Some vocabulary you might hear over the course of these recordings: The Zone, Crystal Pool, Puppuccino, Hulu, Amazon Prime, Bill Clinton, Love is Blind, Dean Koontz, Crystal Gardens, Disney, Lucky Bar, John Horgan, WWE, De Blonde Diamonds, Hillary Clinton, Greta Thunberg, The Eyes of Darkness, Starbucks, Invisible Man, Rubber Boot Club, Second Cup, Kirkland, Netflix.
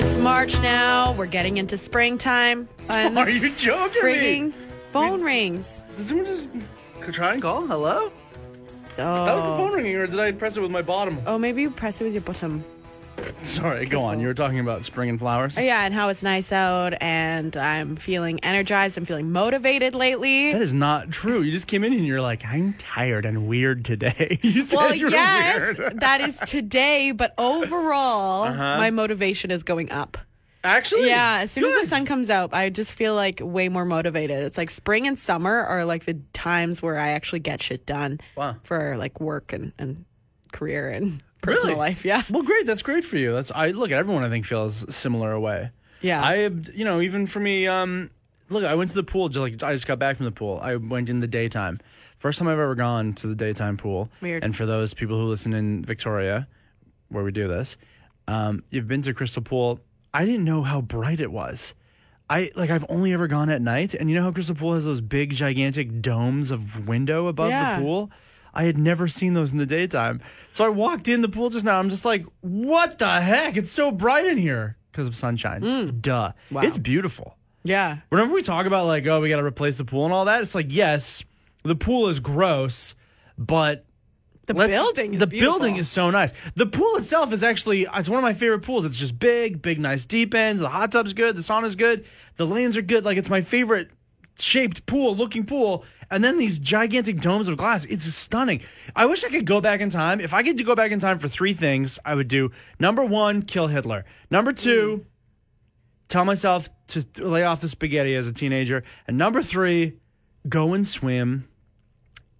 It's March now. We're getting into springtime. Are you joking me? Phone rings. Did someone just try and call? Hello? Oh. That was the phone ringing, or did I press it with my bottom? Oh, maybe you press it with your bottom. Sorry, go on. You were talking about spring and flowers. Yeah, and how it's nice out, and I'm feeling energized. I'm feeling motivated lately. That is not true. You just came in and you're like, I'm tired and weird today. You said well, you're yes, weird. That is today, but overall, my motivation is going up. Actually? Yeah, as soon as the sun comes out, I just feel like way more motivated. It's like spring and summer are like the times where I actually get shit done for like work and career and... personal life, yeah. Well, great. That's great for you. That's I look at everyone. I think feels similar a way. Yeah. You know, even for me, look, I went to the pool. I just got back from the pool. I went in the daytime. First time I've ever gone to the daytime pool. Weird. And for those people who listen in Victoria, where we do this, you've been to Crystal Pool. I didn't know how bright it was. I've only ever gone at night, and you know how Crystal Pool has those big, gigantic domes of window above the pool. I had never seen those in the daytime. So I walked in the pool just now. I'm just like, what the heck? It's so bright in here because of sunshine. Duh. Wow. It's beautiful. Yeah. Whenever we talk about like, oh, we got to replace the pool and all that, it's like, yes, the pool is gross, but the building is so nice. The pool itself is actually, it's one of my favorite pools. It's just big, nice deep ends. The hot tub's good. The sauna's good. The lanes are good. Like, it's my favorite shaped pool. And then these gigantic domes of glass. It's stunning. I wish I could go back in time. If I could go back in time for three things, I would do. Number one, kill Hitler. Number two, tell myself to lay off the spaghetti as a teenager. And number three, go and swim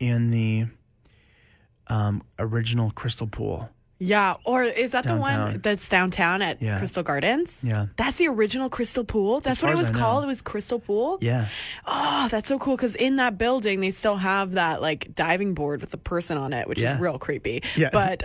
in the original Crystal Pool. Yeah, or is that downtown. The one that's downtown at Crystal Gardens? Yeah. That's the original Crystal Pool? That's what it was called? It was Crystal Pool? Yeah. Oh, that's so cool, because in that building, they still have that, like, diving board with the person on it, which is real creepy. Yeah. But,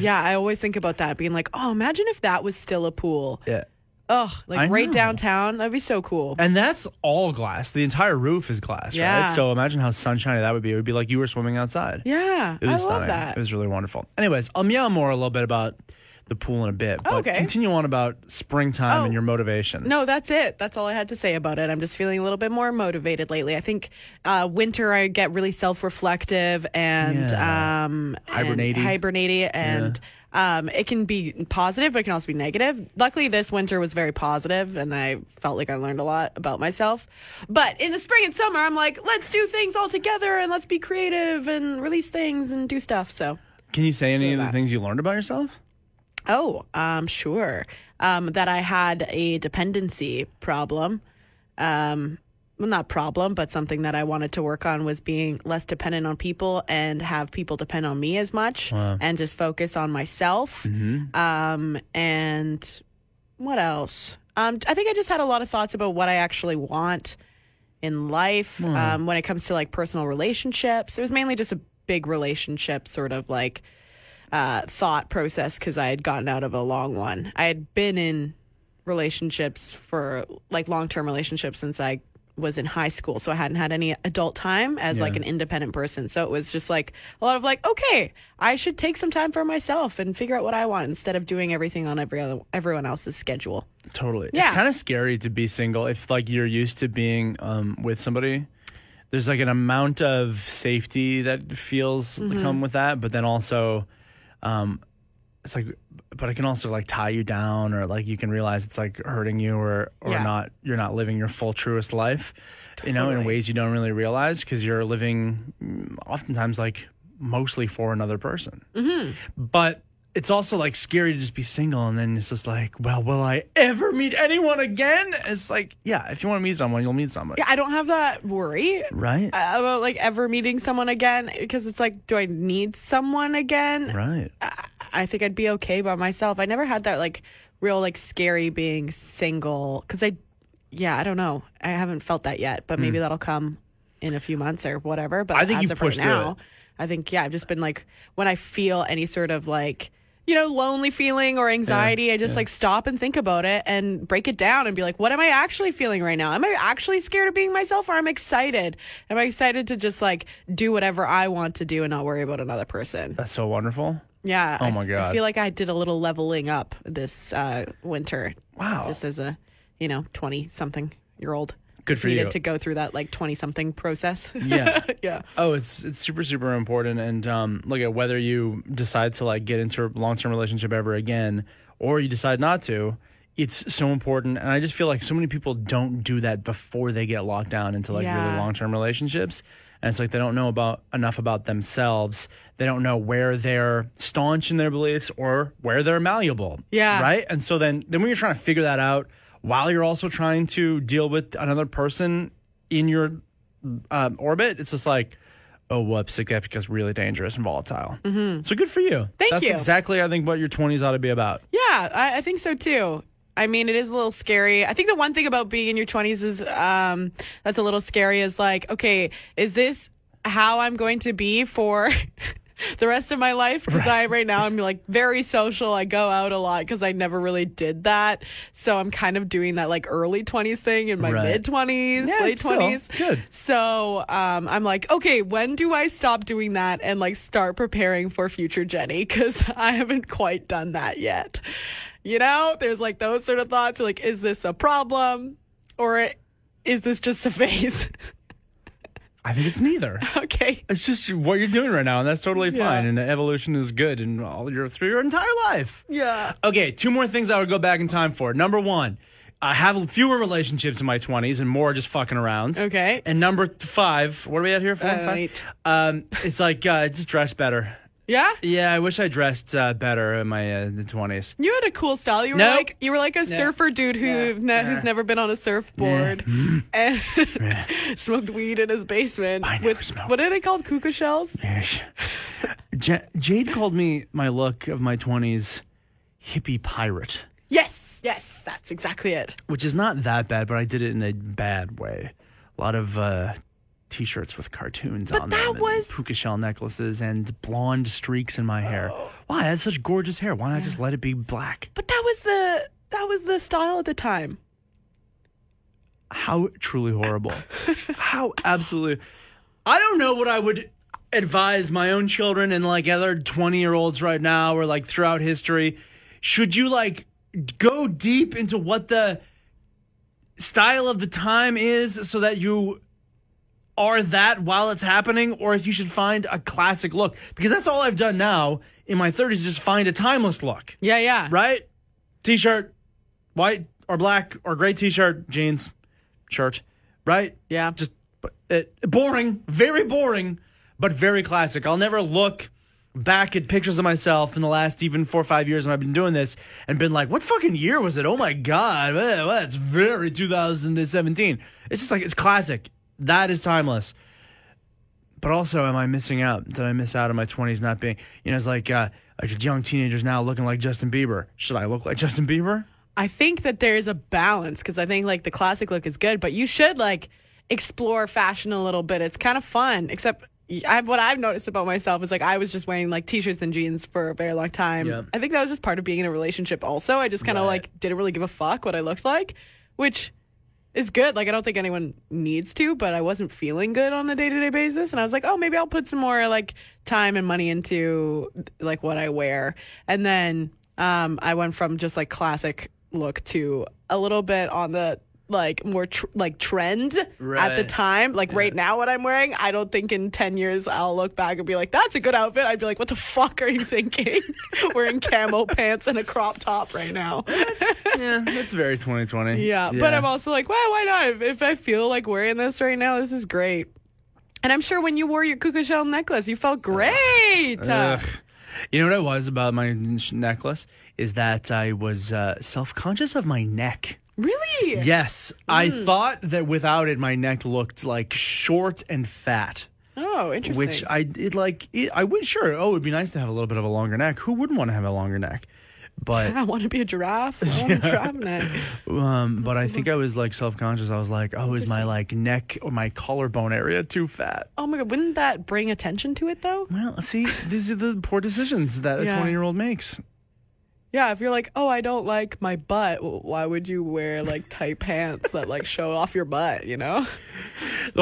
yeah, I always think about that, being like, oh, imagine if that was still a pool. Yeah. Ugh, right downtown. That'd be so cool. And that's all glass. The entire roof is glass, right? So imagine how sunshiny that would be. It would be like you were swimming outside. Yeah, I love that. It was really wonderful. Anyways, I'll meow more a little bit about the pool in a bit. But continue on about springtime and your motivation. No, that's it. That's all I had to say about it. I'm just feeling a little bit more motivated lately. I think winter I get really self-reflective and hibernate-y and it can be positive, but it can also be negative. Luckily, this winter was very positive, and I felt like I learned a lot about myself. But in the spring and summer, I'm like, let's do things all together, and let's be creative, and release things, and do stuff. So, can you say any of the things you learned about yourself? Oh, sure. That I had a dependency problem. Well, not problem, but something that I wanted to work on was being less dependent on people and have people depend on me as much and just focus on myself. Mm-hmm. And what else? I think I just had a lot of thoughts about what I actually want in life when it comes to like personal relationships. It was mainly just a big relationship sort of like thought process because I had gotten out of a long one. I had been in relationships for like long-term relationships since I was in high school, so I hadn't had any adult time as like an independent person, so it was just like a lot of like, okay, I should take some time for myself and figure out what I want instead of doing everything on everyone else's schedule. Totally. It's kind of scary to be single if like you're used to being with somebody. There's like an amount of safety that feels come with that, but then also it's like, but it can also like tie you down, or like you can realize it's like hurting you, or not, you're not living your full truest life, you know, in ways you don't really realize because you're living oftentimes like mostly for another person. Mm-hmm. But it's also like scary to just be single, and then it's just like, well, will I ever meet anyone again? It's like, yeah, if you want to meet someone, you'll meet someone. Yeah, I don't have that worry, right, about like ever meeting someone again, because it's like, do I need someone again? Right. I think I'd be okay by myself. I never had that like real like scary being single because I don't know. I haven't felt that yet, but maybe that'll come in a few months or whatever. But I think as of right now, I think, I've just been like, when I feel any sort of like, you know, lonely feeling or anxiety, I just like stop and think about it and break it down and be like, what am I actually feeling right now? Am I actually scared of being myself, or am I excited? Am I excited to just like do whatever I want to do and not worry about another person? That's so wonderful. Yeah. Oh, my God. I feel like I did a little leveling up this winter. Wow. Just as a, 20-something-year-old. Good for you. Needed to go through that, 20-something process. Yeah. Yeah. Oh, it's super, super important. And look at whether you decide to, get into a long-term relationship ever again or you decide not to. It's so important, and I just feel like so many people don't do that before they get locked down into really long-term relationships, and it's they don't know enough about themselves. They don't know where they're staunch in their beliefs or where they're malleable. Yeah, right. And so then when you're trying to figure that out, while you're also trying to deal with another person in your orbit, it's just oh, whoops, it gets really dangerous and volatile. Mm-hmm. So good for you. That's exactly, I think, what your 20s ought to be about. Yeah, I think so too. I mean, it is a little scary. I think the one thing about being in your 20s is that's a little scary is okay, is this how I'm going to be for the rest of my life? Because right now I'm very social. I go out a lot because I never really did that. So I'm kind of doing that early 20s thing in my mid-20s, late 20s. Good. So I'm okay, when do I stop doing that and start preparing for future Jenny? Because I haven't quite done that yet. There's those sort of thoughts. Is this a problem or is this just a phase? I think it's neither. Okay. It's just what you're doing right now, and that's totally fine. And evolution is good and through your entire life. Yeah. Okay, two more things I would go back in time for. Number one, I have fewer relationships in my 20s and more just fucking around. Okay. And number five, what are we at here for? Eight. It's just dress better. Yeah? Yeah, I wish I dressed better in my the 20s. You had a cool style. You were a surfer dude who's never been on a surfboard and smoked weed in his basement. I never smoked. What are they called? Kuka shells? Jade called me my look of my 20s hippie pirate. Yes, that's exactly it. Which is not that bad, but I did it in a bad way. A lot of T-shirts with cartoons on them, puka shell necklaces, and blonde streaks in my hair. Why? I had such gorgeous hair. Why not just let it be black? But that was the style at the time. How truly horrible! How absolutely. I don't know what I would advise my own children and other 20-year-olds right now or throughout history. Should you go deep into what the style of the time is, so that you are that while it's happening, or if you should find a classic look? Because that's all I've done now in my 30s, just find a timeless look. Yeah. Right? T-shirt, white or black or gray T-shirt, jeans, shirt. Right? Yeah. Just boring, very boring, but very classic. I'll never look back at pictures of myself in the last even 4 or 5 years when I've been doing this and been what fucking year was it? Oh my God. It's very 2017. It's just it's classic. That is timeless. But also, am I missing out? Did I miss out on my 20s not being, it's young teenagers now looking like Justin Bieber. Should I look like Justin Bieber? I think that there's a balance, because I think the classic look is good, but you should explore fashion a little bit. It's kind of fun, except what I've noticed about myself is I was just wearing T-shirts and jeans for a very long time. Yep. I think that was just part of being in a relationship also. I just kind of didn't really give a fuck what I looked like, which is good. I don't think anyone needs to, but I wasn't feeling good on a day-to-day basis. And I was oh, maybe I'll put some more time and money into what I wear. And then I went from just classic look to a little bit on the more trend at the time. Right now what I'm wearing, I don't think in 10 years I'll look back and be that's a good outfit. I'd be what the fuck are you thinking? Wearing camo pants and a crop top right now. Yeah, that's very 2020. Yeah, but I'm also well, why not? If I feel like wearing this right now, this is great. And I'm sure when you wore your kuka shell necklace, you felt great. You know what I was about my necklace is that I was self-conscious of my neck. Really? Yes. I thought that without it, my neck looked short and fat. Oh, interesting. Which I would sure. Oh, it'd be nice to have a little bit of a longer neck. Who wouldn't want to have a longer neck? But I want to be a giraffe. I want a giraffe neck. But I think I was self-conscious. I was oh, is my neck or my collarbone area too fat? Oh my God, wouldn't that bring attention to it though? Well, see, these are the poor decisions that a 20-year-old makes. Yeah, if you're oh, I don't like my butt, why would you wear tight pants that show off your butt, The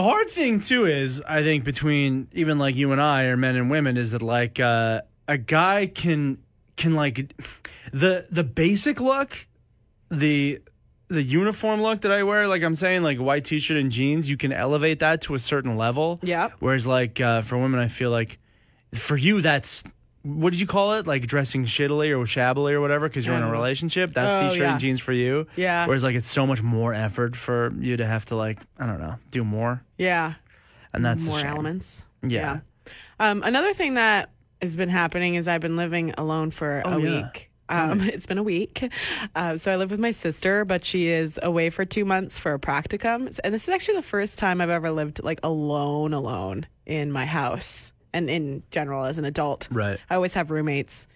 hard thing too is, I think between even you and I, or men and women, is that a guy can like the basic look, the uniform look that I wear, like I'm saying, like white t-shirt and jeans, you can elevate that to a certain level. Yeah. Whereas like for women, I feel like for you, that's, what did you call it? Like dressing shittily or shabbily or whatever because you're in a relationship. That's t-shirt and jeans for you. Yeah. Whereas like it's so much more effort for you to have to like, I don't know, do more. Yeah. And that's more elements. Yeah. Another thing that has been happening is I've been living alone for a week. It's been a week. So I live with my sister, but she is away for 2 months for a practicum. And this is actually the first time I've ever lived like alone in my house and in general as an adult. Right. I always have roommates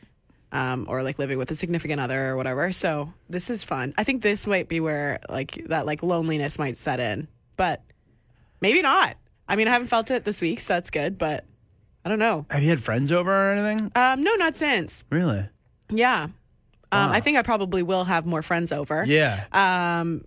or like living with a significant other or whatever. So this is fun. I think this might be where like that like loneliness might set in, but maybe not. I mean, I haven't felt it this week, so that's good, but I don't know. Have you had friends over or anything? No, not since. Really? Yeah. I think I probably will have more friends over. Yeah.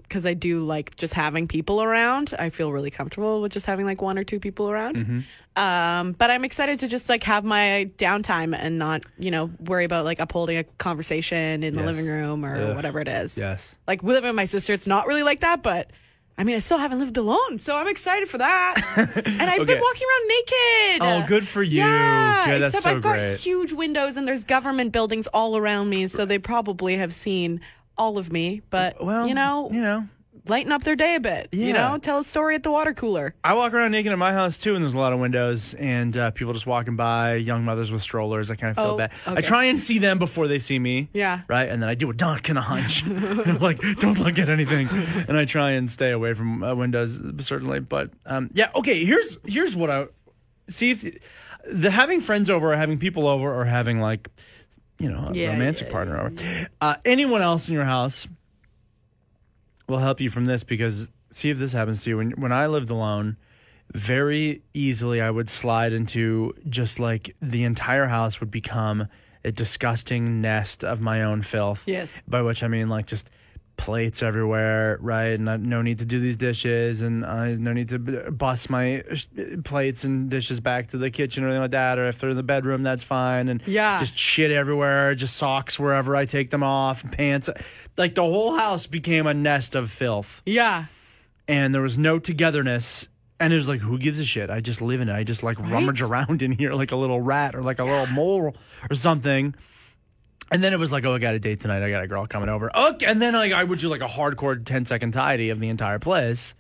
Because I do like just having people around. I feel really comfortable with just having like one or two people around. Mm-hmm. But I'm excited to just like have my downtime and not, you know, worry about like upholding a conversation in the living room or whatever it is. Yes. Like living with my sister, it's not really like that, but I mean, I still haven't lived alone, so I'm excited for that. And I've been walking around naked. Oh, good for you. Yeah, that's so great. Except I've got huge windows, and there's government buildings all around me, so they probably have seen all of me. But, well, you know, lighten up their day a bit. Yeah. You know, tell a story at the water cooler. I walk around naked in my house, too, and there's a lot of windows, and people just walking by, young mothers with strollers. I kind of feel bad. Okay. I try and see them before they see me. Yeah. Right? And then I do a dunk and a hunch. And I'm like, don't look at anything. And I try and stay away from windows, certainly. But, yeah, okay, here's what I... See, if the having friends over or having people over or having, like, you know, a romantic partner over. Anyone else in your house... will help you from this because see if this happens to you. When I lived alone, very easily I would slide into just like the entire house would become a disgusting nest of my own filth. Yes. By which I mean like just plates everywhere, right? And no need to do these dishes and no need to bust my plates and dishes back to the kitchen or anything like that. Or if they're in the bedroom, that's fine. And just shit everywhere, just socks wherever I take them off, pants. Like the whole house became a nest of filth. Yeah. And there was no togetherness. And it was like, who gives a shit? I just live in it. I just like rummage around in here like a little rat or like a little mole or something. And then it was like, oh, I got a date tonight. I got a girl coming over. Okay. And then like, I would do like a hardcore 10-second tidy of the entire place.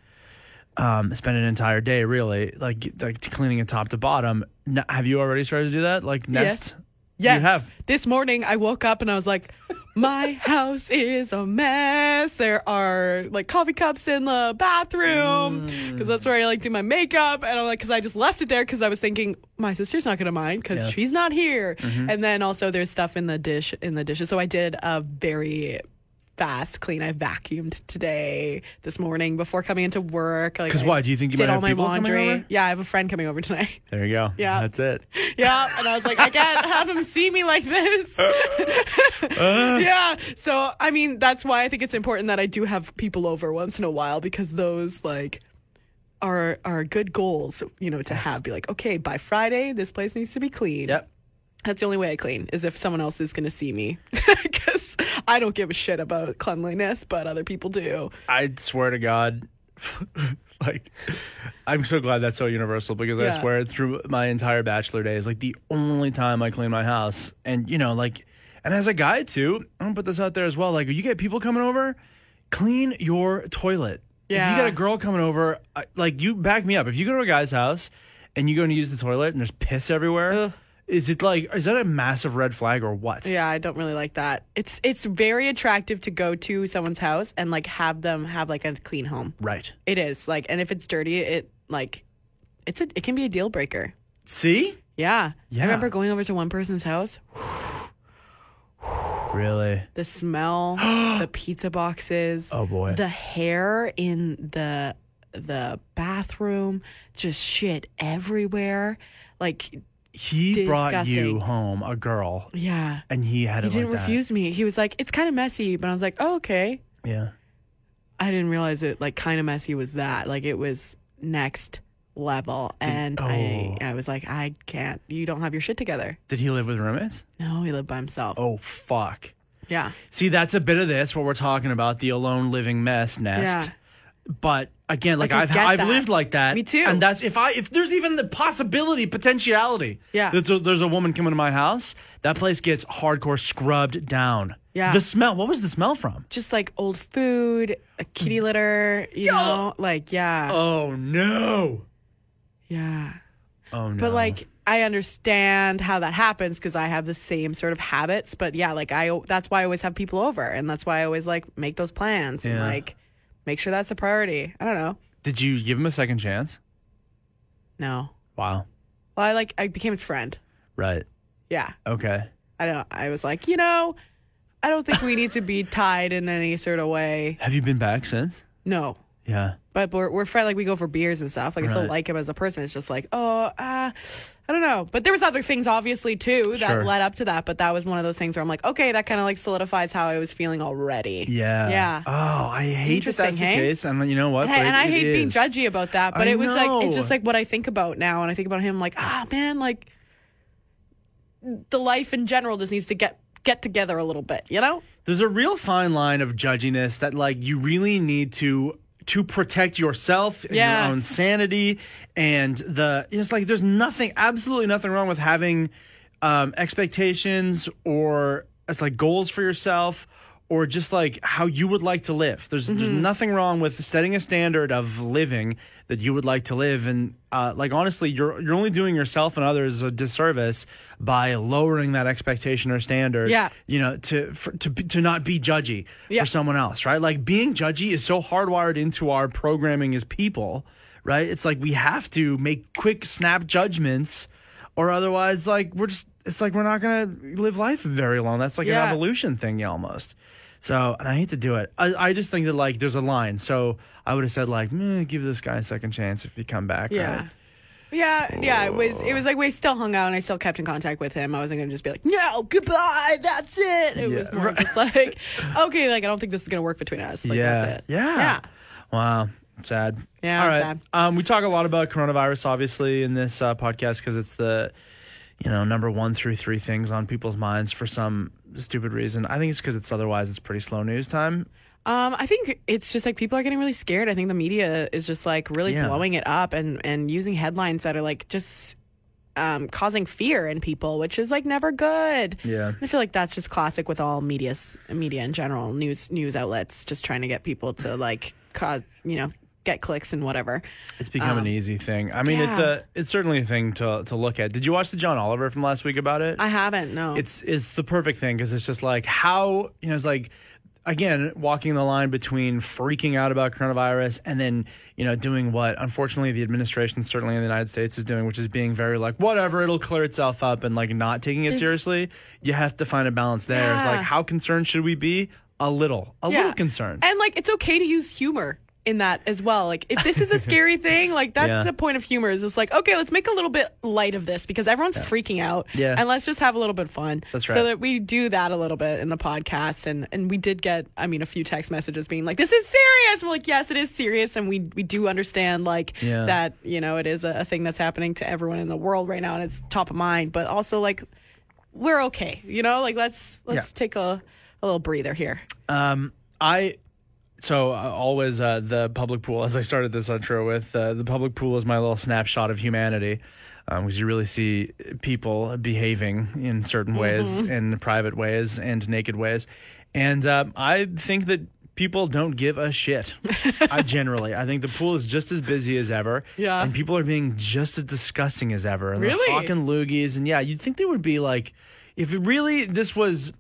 Spend an entire day really like cleaning it top to bottom. Have you already started to do that? Like nest? Yes. You have. This morning I woke up and I was like, my house is a mess. There are like coffee cups in the bathroom because that's where I like do my makeup. And I'm like, because I just left it there because I was thinking my sister's not going to mind because she's not here. Mm-hmm. And then also there's stuff in the dishes. So I did a very fast clean. I vacuumed this morning before coming into work. Because why? Do you think you might have people coming over? Yeah, I have a friend coming over tonight. There you go. Yeah. That's it. Yeah. And I was like, I can't have him see me like this. Yeah. So, I mean, that's why I think it's important that I do have people over once in a while because those, like... are good goals, you know, to have. Be like, okay, by Friday, this place needs to be clean. Yep. That's the only way I clean is if someone else is going to see me because I don't give a shit about cleanliness, but other people do. I swear to God, like, I'm so glad that's so universal because I swear through my entire bachelor days, like the only time I clean my house. And, you know, like, and as a guy too, I'm going to put this out there as well. Like, you get people coming over, clean your toilet. Yeah. If you got a girl coming over, like, you back me up. If you go to a guy's house and you go and use the toilet and there's piss everywhere... Ugh. Is it like, is that a massive red flag or what? Yeah, I don't really like that. It's very attractive to go to someone's house and like have them have like a clean home. Right. It is like, and if it's dirty, it can be a deal breaker. See? Yeah. Yeah. I remember going over to one person's house. Really? The smell, the pizza boxes. Oh boy. The hair in the bathroom, just shit everywhere. Like. He disgusting. Brought you home a girl. Yeah. And he had it like that. He didn't refuse me. He was like, it's kind of messy. But I was like, oh, okay. Yeah. I didn't realize it, like, kind of messy was that. Like, it was next level. And I was like, I can't, you don't have your shit together. Did he live with roommates? No, he lived by himself. Oh, fuck. Yeah. See, that's a bit of this, what we're talking about, the alone living mess nest. Yeah. But again, like I've lived like that. Me too. And that's if there's even the potentiality. Yeah. There's a woman coming to my house. That place gets hardcore scrubbed down. Yeah. The smell. What was the smell from? Just like old food, a kitty litter. You know, like yeah. Oh no. Yeah. Oh no. But like I understand how that happens because I have the same sort of habits. But yeah, like that's why I always have people over, and that's why I always like make those plans and like. Make sure that's a priority. I don't know. Did you give him a second chance? No. Wow. Well, I became his friend. Right. Yeah. Okay. I was like, I don't think we need to be tied in any sort of way. Have you been back since? No. Yeah. But we're friends. Like, we go for beers and stuff. Like, I still like him as a person. It's just like, I don't know. But there was other things, obviously, too, that led up to that. But that was one of those things where I'm like, okay, that kind of, like, solidifies how I was feeling already. Yeah. Yeah. Oh, I hate that that's the case. And you know what? And I hate being judgy about that. But it was, like, it's just, like, what I think about now. And I think about him, like, man, like, the life in general just needs to get together a little bit, you know? There's a real fine line of judginess that, like, you really need to protect yourself and your own sanity, and it's like there's absolutely nothing wrong with having expectations or it's like goals for yourself or just like how you would like to live. There's nothing wrong with setting a standard of living that you would like to live, and like honestly, you're only doing yourself and others a disservice by lowering that expectation or standard. Yeah. To not be judgy for someone else, right? Like being judgy is so hardwired into our programming as people, right? It's like we have to make quick snap judgments, or otherwise, like we're not gonna live life very long. That's like an evolution thing, almost. So, and I hate to do it. I just think that, like, there's a line. So I would have said, like, give this guy a second chance if you come back. Yeah. Right? Yeah. Yeah. It was like we still hung out and I still kept in contact with him. I wasn't going to just be like, no, goodbye. That's it. It was more just like, okay, like, I don't think this is going to work between us. Like, that's it. Yeah. Yeah. Wow. Sad. Yeah. All right. Sad. We talk a lot about coronavirus, obviously, in this podcast because it's the, number 1 through 3 things on people's minds for some stupid reason. I think it's because it's pretty slow news time. I think it's just like people are getting really scared. I think the media is just like really blowing it up and using headlines that are like just causing fear in people, which is like never good. Yeah. I feel like that's just classic with all media in general, news outlets just trying to get people to like cause, get clicks and whatever. It's become an easy thing. I mean, it's certainly a thing to look at. Did you watch the John Oliver from last week about it? I haven't. No. It's the perfect thing because it's just like how it's like again walking the line between freaking out about coronavirus and then doing what unfortunately the administration certainly in the United States is doing, which is being very like whatever, it'll clear itself up and like not taking it seriously. You have to find a balance there. Yeah. It's like how concerned should we be? A little concerned. And like it's okay to use humor in that as well. Like if this is a scary thing, like that's the point of humor is it's like, okay, let's make a little bit light of this because everyone's freaking out and let's just have a little bit of fun. That's right. So that we do that a little bit in the podcast. And we did get, a few text messages being like, this is serious. We're like, yes, it is serious. And we do understand like that, it is a thing that's happening to everyone in the world right now and it's top of mind, but also like we're okay. Like let's take a little breather here. Always the public pool, as I started this intro with, the public pool is my little snapshot of humanity because you really see people behaving in certain ways, in private ways and naked ways. And I think that people don't give a shit, generally. I think the pool is just as busy as ever. Yeah. And people are being just as disgusting as ever. And really? They're hawking loogies. And you'd think there would be like, if really this was,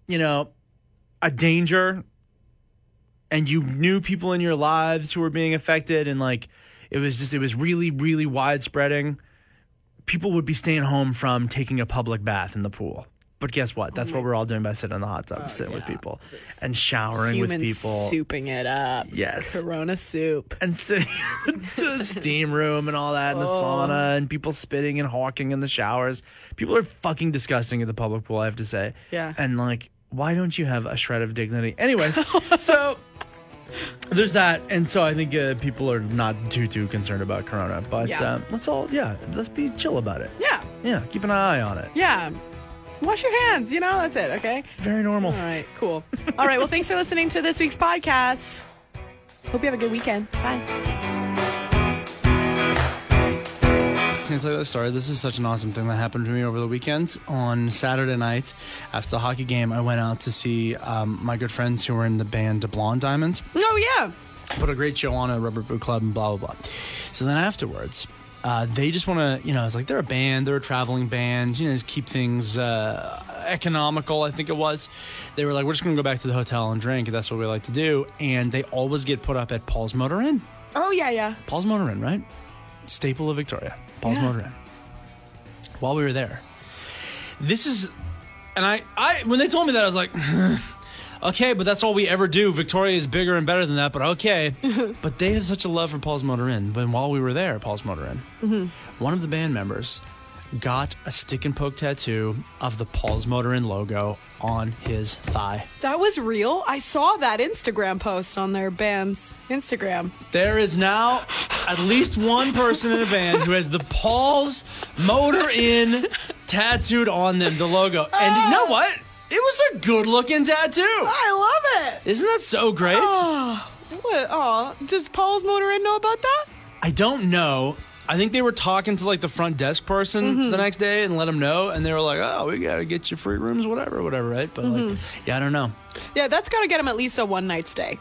a danger and you knew people in your lives who were being affected and like it was really, really widespreading, people would be staying home from taking a public bath in the pool. But guess what? That's what we're all doing by sitting in the hot tub, sitting with people and showering with people. Souping it up. Yes. Corona soup. And sitting in the steam room and all that and the sauna and people spitting and hawking in the showers. People are fucking disgusting at the public pool, I have to say. Yeah. And like, why don't you have a shred of dignity? Anyways, so There's that, and so I think people are not too concerned about Corona, but let's be chill about it. Yeah. Yeah, keep an eye on it. Yeah. Wash your hands, that's it, okay? Very normal. All right, cool. All right, well, thanks for listening to this week's podcast. Hope you have a good weekend. Bye. Can I tell you that story? This is such an awesome thing that happened to me over the weekend. On Saturday night, after the hockey game, I went out to see my good friends who were in the band De Blonde Diamonds. Oh, yeah. Put a great show on at Rubber Boot Club and blah, blah, blah. So then afterwards... they just want to, it's like they're a band, they're a traveling band, just keep things economical, I think it was. They were like, we're just going to go back to the hotel and drink, and that's what we like to do. And they always get put up at Paul's Motor Inn. Oh, yeah, yeah. Paul's Motor Inn, right? Staple of Victoria. Paul's Motor Inn. While we were there. This is, and I when they told me that, I was like, okay, but that's all we ever do. Victoria is bigger and better than that, but okay. But they have such a love for Paul's Motor Inn. But while we were there at Paul's Motor Inn, one of the band members got a stick and poke tattoo of the Paul's Motor Inn logo on his thigh. That was real? I saw that Instagram post on their band's Instagram. There is now at least one person in a band who has the Paul's Motor Inn tattooed on them, the logo. And you know what? It was a good-looking tattoo. I love it. Isn't that so great? Oh, does Paul's Motor Inn know about that? I don't know. I think they were talking to, the front desk person the next day and let them know, and they were like, oh, we got to get you free rooms, whatever, right? But, I don't know. Yeah, that's got to get them at least a one-night stay.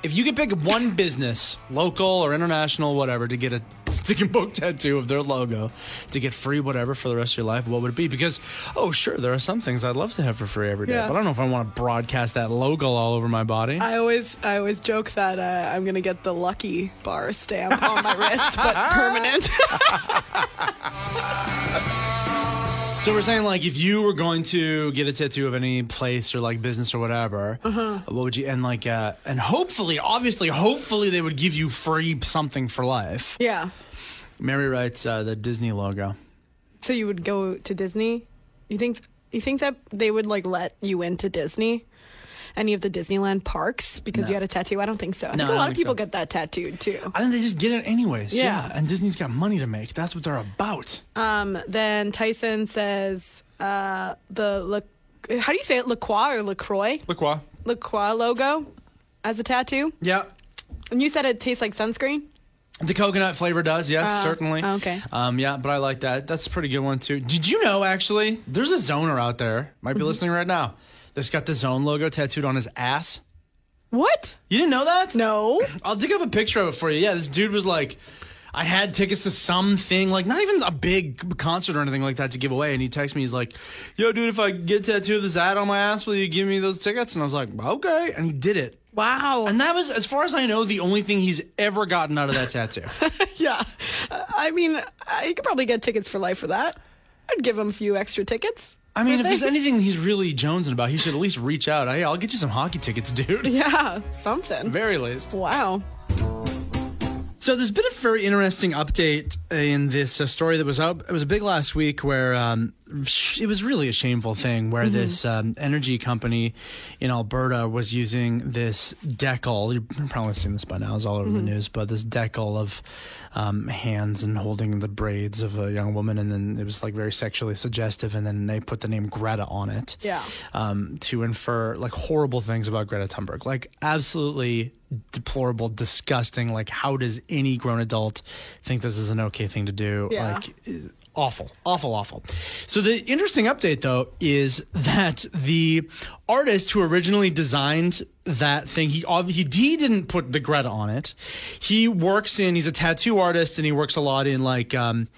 If you could pick one business, local or international, whatever, to get a stick and poke tattoo of their logo, to get free whatever for the rest of your life, what would it be? Because, sure, there are some things I'd love to have for free every day, but I don't know if I want to broadcast that logo all over my body. I always joke that I'm going to get the Lucky Bar stamp on my wrist, but permanent. So we're saying, if you were going to get a tattoo of any place or, business or whatever, what would you... And, and hopefully they would give you free something for life. Yeah. Mary writes the Disney logo. So you would go to Disney? You think that they would, let you into Disney? Any of the Disneyland parks because you had a tattoo? I don't think so. I think a lot of people get that tattooed too. I think they just get it anyways. Yeah. And Disney's got money to make. That's what they're about. Then Tyson says how do you say it? LaCroix or LaCroix? LaCroix. LaCroix logo as a tattoo? Yeah. And you said it tastes like sunscreen? The coconut flavor does, yes, certainly. Okay. But I like that. That's a pretty good one too. Did you know, actually, there's a zoner out there, might be listening right now, that's got the Zone logo tattooed on his ass. What? You didn't know that? No. I'll dig up a picture of it for you. Yeah, this dude was I had tickets to something, not even a big concert or anything like that to give away. And he texted me, he's like, yo, dude, if I get tattooed of this ad on my ass, will you give me those tickets? And I was like, okay. And he did it. Wow. And that was, as far as I know, the only thing he's ever gotten out of that tattoo. Yeah. I mean, he could probably get tickets for life for that. I'd give him a few extra tickets. I mean, if there's anything he's really jonesing about, he should at least reach out. Hey, I'll get you some hockey tickets, dude. Yeah, something. Very least. Wow. So there's been a very interesting update in this story that was out. It was big last week where it was really a shameful thing where this energy company in Alberta was using this decal. You've probably seen this by now. It's all over the news. But this decal of hands and holding the braids of a young woman. And then it was very sexually suggestive. And then they put the name Greta on it. Yeah. To infer horrible things about Greta Thunberg. Absolutely deplorable, disgusting. How does any grown adult think this is an okay thing to do? Yeah. Awful, awful, awful. So the interesting update, though, is that the artist who originally designed that thing, he didn't put the Greta on it. He's a tattoo artist, and he works a lot in kind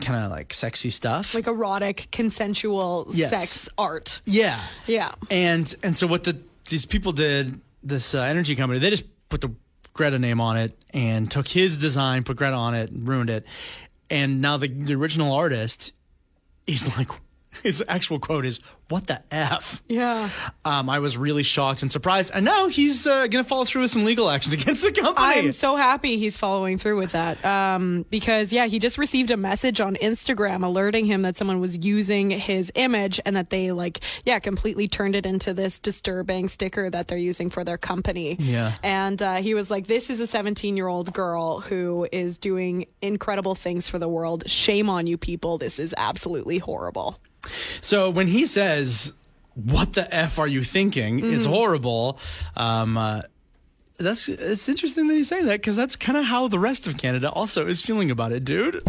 of sexy stuff, erotic, consensual sex art. Yeah, yeah. And so what these people did, this energy company, they just put the Greta name on it and took his design, put Greta on it, and ruined it. And now the original artist is His actual quote is, "What the F?" Yeah. I was really shocked and surprised. And now he's going to follow through with some legal action against the company. I'm so happy he's following through with that. Because, yeah, he just received a message on Instagram alerting him that someone was using his image and that they, like, yeah, completely turned it into this disturbing sticker that they're using for their company. Yeah. And he was like, this is a 17-year-old girl who is doing incredible things for the world. Shame on you people. This is absolutely horrible. So when he says, "What the F are you thinking?" Mm-hmm. It's horrible. It's interesting that he's saying that, because that's kind of how the rest of Canada also is feeling about it, dude.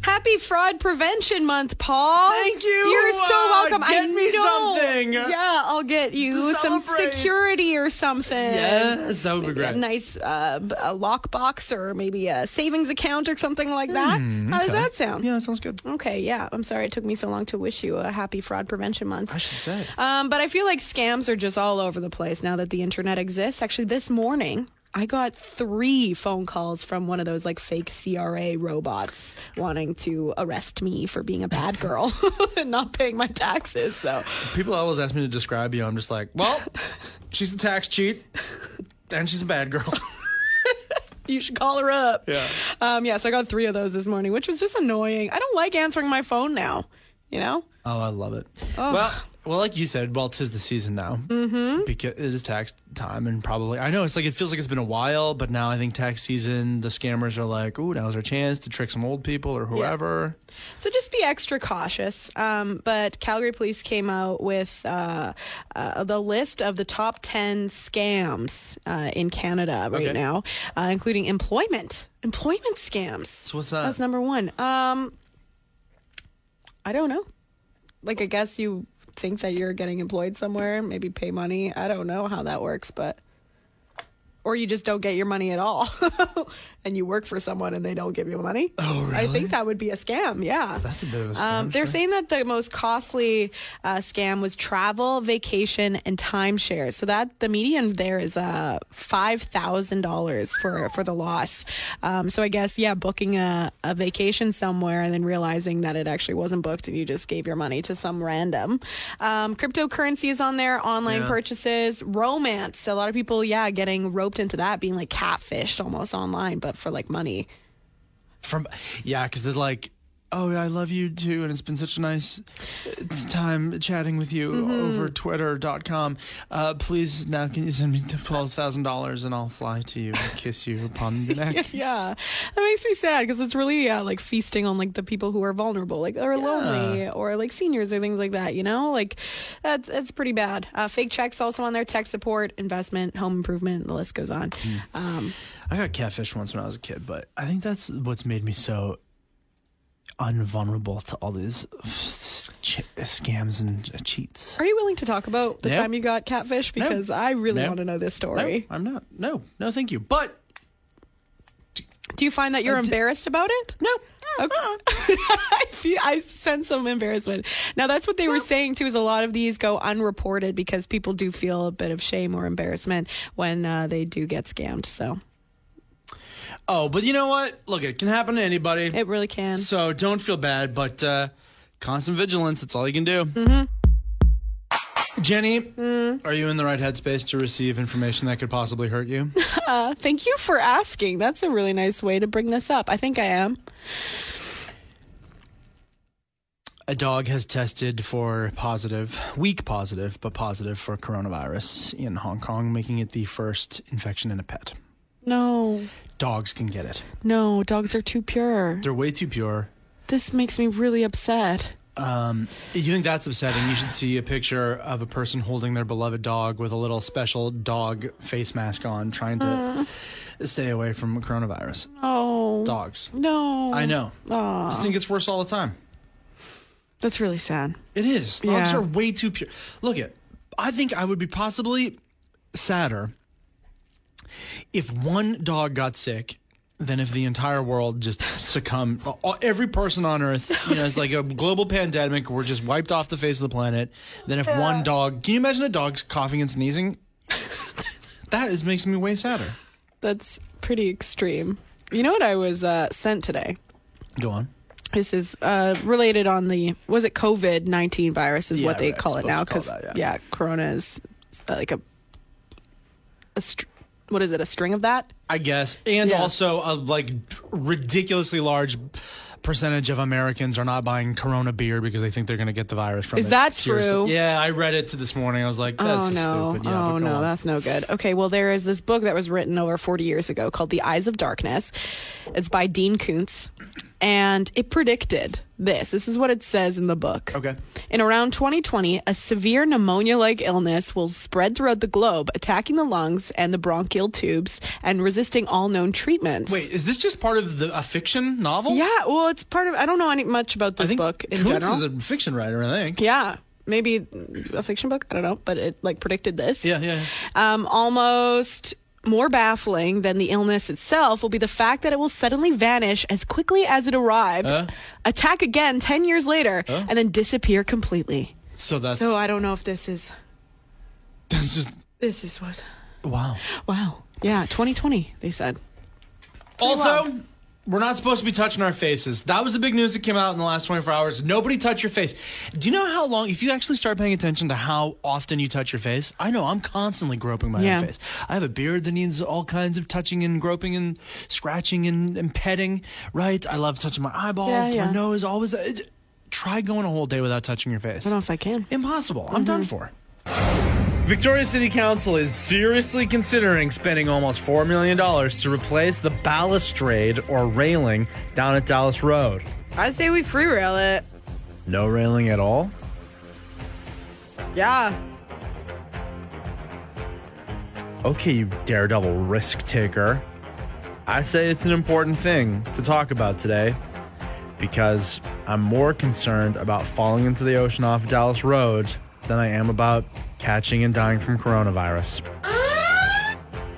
Happy Fraud Prevention Month, Paul. Thank you. You're so welcome. Get me something. Yeah, I'll get you some security or something. Yes, that would be great. A nice lockbox or maybe a savings account or something like that. How does that sound? Yeah, that sounds good. Okay, yeah. I'm sorry it took me so long to wish you a happy Fraud Prevention Month. I should say. But I feel like scams are just all over the place now that the internet exists. Actually, this morning, I got 3 phone calls from one of those like fake CRA robots wanting to arrest me for being a bad girl and not paying my taxes. So people always ask me to describe you. I'm just like, well, she's a tax cheat and she's a bad girl. You should call her up. Yeah. So I got 3 of those this morning, which was just annoying. I don't like answering my phone now, you know? Oh, I love it. Oh. Well, like you said, 'tis the season now. Mm-hmm. Because it is tax time, and probably, I know, it's like, it feels like it's been a while, but now I think tax season, the scammers are like, ooh, now's our chance to trick some old people or whoever. Yeah. So just be extra cautious. But Calgary police came out with the list of the top 10 scams in Canada right now, including employment scams. So what's that? That's number 1. I don't know. Like, I guess you think that you're getting employed somewhere, maybe pay money. I don't know how that works, or you just don't get your money at all and you work for someone and they don't give you money. Oh, really? I think that would be a scam, yeah. That's a bit of a scam. They're saying that the most costly scam was travel, vacation, and timeshare. So that the median there is $5,000 for the loss. So I guess, yeah, booking a vacation somewhere and then realizing that it actually wasn't booked and you just gave your money to some random. Cryptocurrency is on there, online purchases, romance. A lot of people, getting rope into that, being like catfished almost online, but for like money. Because they're like, oh, I love you too, and it's been such a nice time chatting with you over twitter.com. Please, now can you send me $12,000 and I'll fly to you and kiss you upon the neck? Yeah, that makes me sad, because it's really like feasting on like the people who are vulnerable, like or lonely, or like seniors or things like that, you know? Like, that's pretty bad. Fake checks also on there, tech support, investment, home improvement, the list goes on. I got catfished once when I was a kid, but I think that's what's made me so unvulnerable to all these scams and cheats. Are you willing to talk about the time you got catfish? Because I really want to know this story. No, I'm not. No, thank you. But do you find that you're embarrassed about it? No. Okay. I sense some embarrassment. Now, that's what they were saying too, is a lot of these go unreported because people do feel a bit of shame or embarrassment when they do get scammed. So. Oh, but you know what? Look, it can happen to anybody. It really can. So don't feel bad, but constant vigilance, that's all you can do. Mm-hmm. Jenny, are you in the right headspace to receive information that could possibly hurt you? Thank you for asking. That's a really nice way to bring this up. I think I am. A dog has tested positive for coronavirus in Hong Kong, making it the first infection in a pet. No. Dogs can get it. No, dogs are too pure. They're way too pure. This makes me really upset. You think that's upsetting? You should see a picture of a person holding their beloved dog with a little special dog face mask on, trying to stay away from coronavirus. No. Dogs. No. I know. I just think it's worse all the time. That's really sad. It is. Dogs are way too pure. Look, I think I would be possibly sadder if one dog got sick, then if the entire world just succumbed, every person on Earth, you know, it's like a global pandemic, we're just wiped off the face of the planet. Then if one dog, can you imagine a dog's coughing and sneezing? That makes me way sadder. That's pretty extreme. You know what I was sent today? Go on. This is related on the, was it COVID-19 virus is what they call it now? Because, Corona is like what is it, a string of that? I guess. And also a like ridiculously large percentage of Americans are not buying Corona beer because they think they're going to get the virus from it. Is that true? Yeah, I read it this morning. I was like, that's stupid. Yeah, oh, no, that's no good. Okay, well, there is this book that was written over 40 years ago called The Eyes of Darkness. It's by Dean Koontz. And it predicted this. This is what it says in the book. Okay. In around 2020, a severe pneumonia-like illness will spread throughout the globe, attacking the lungs and the bronchial tubes and resisting all known treatments. Wait, is this just part of a fiction novel? Yeah, well, it's part of... I don't know much about this book in general. Koontz is a fiction writer, I think. Yeah. Maybe a fiction book? I don't know. But it, predicted this. Yeah. Almost... more baffling than the illness itself will be the fact that it will suddenly vanish as quickly as it arrived, attack again 10 years later, and then disappear completely. So I don't know if this is... This is what... Wow. Yeah, 2020, they said. Also... we're not supposed to be touching our faces. That was the big news that came out in the last 24 hours. Nobody touch your face. Do you know how long, if you actually start paying attention to how often you touch your face? I know, I'm constantly groping my own face. I have a beard that needs all kinds of touching and groping and scratching and petting, right? I love touching my eyeballs, my nose, always. Try going a whole day without touching your face. I don't know if I can. Impossible. I'm done for. Victoria City Council is seriously considering spending almost $4 million to replace the balustrade or railing down at Dallas Road. I'd say we free rail it. No railing at all? Yeah. Okay, you daredevil risk taker. I say it's an important thing to talk about today because I'm more concerned about falling into the ocean off Dallas Road than I am about catching and dying from coronavirus.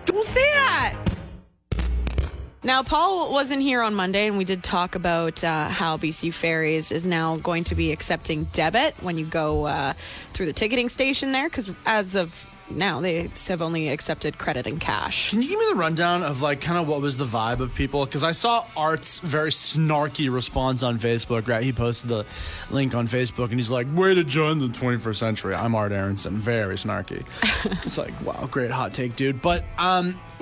Don't say that! Now, Paul wasn't here on Monday, and we did talk about how BC Ferries is now going to be accepting debit when you go through the ticketing station there, because as of now, they have only accepted credit and cash. Can you give me the rundown of, kind of what was the vibe of people? Because I saw Art's very snarky response on Facebook, right? He posted the link on Facebook, and he's like, way to join the 21st century. I'm Art Aronson. Very snarky. It's like, wow, great hot take, dude. But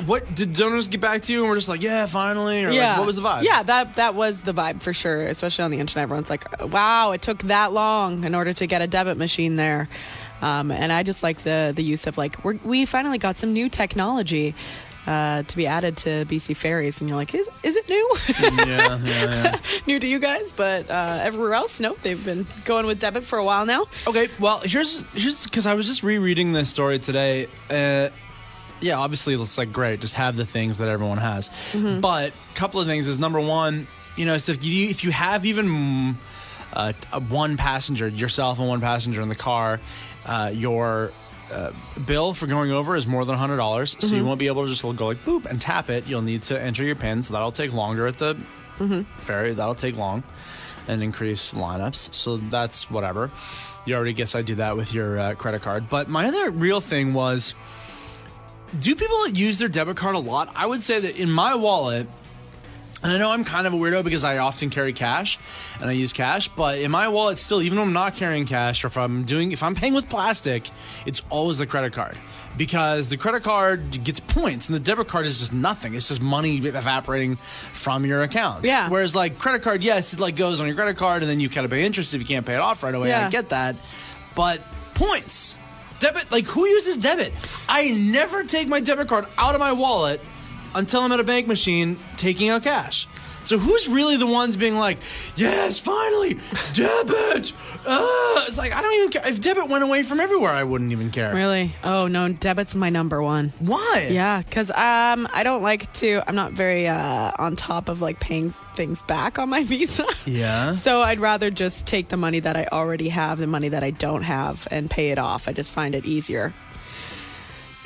what did donors get back to you, and we're just like, yeah, finally? Or what was the vibe? Yeah, that was the vibe for sure, especially on the internet. Everyone's like, wow, it took that long in order to get a debit machine there. And I just like the use of we finally got some new technology to be added to BC Ferries, and you're like, is it new? Yeah. New to you guys, but everywhere else, nope. They've been going with debit for a while now. Okay, well here's because I was just rereading this story today. Yeah, obviously it's great, just have the things that everyone has. Mm-hmm. But a couple of things is number one, so if you have even one passenger, yourself and one passenger in the car. Your bill for going over is more than $100, so you won't be able to just go boop and tap it. You'll need to enter your PIN, so that'll take longer at the ferry. That'll take long and increase lineups, so that's whatever. You already guess I do that with your credit card. But my other real thing was, do people use their debit card a lot? I would say that in my wallet, and I know I'm kind of a weirdo because I often carry cash and I use cash, but in my wallet still, even when I'm not carrying cash or if I'm paying with plastic, it's always the credit card because the credit card gets points and the debit card is just nothing. It's just money evaporating from your account. Yeah. Whereas credit card, yes, it goes on your credit card and then you kind of pay interest if you can't pay it off right away. Yeah. I get that. But points. Debit, who uses debit? I never take my debit card out of my wallet until I'm at a bank machine taking out cash. So who's really the ones being yes, finally, debit? It's I don't even care. If debit went away from everywhere, I wouldn't even care. Really? Oh, no, debit's my number one. Why? Yeah, because I don't I'm not very on top of paying things back on my Visa. Yeah. So I'd rather just take the money that I already have, the money that I don't have, and pay it off. I just find it easier.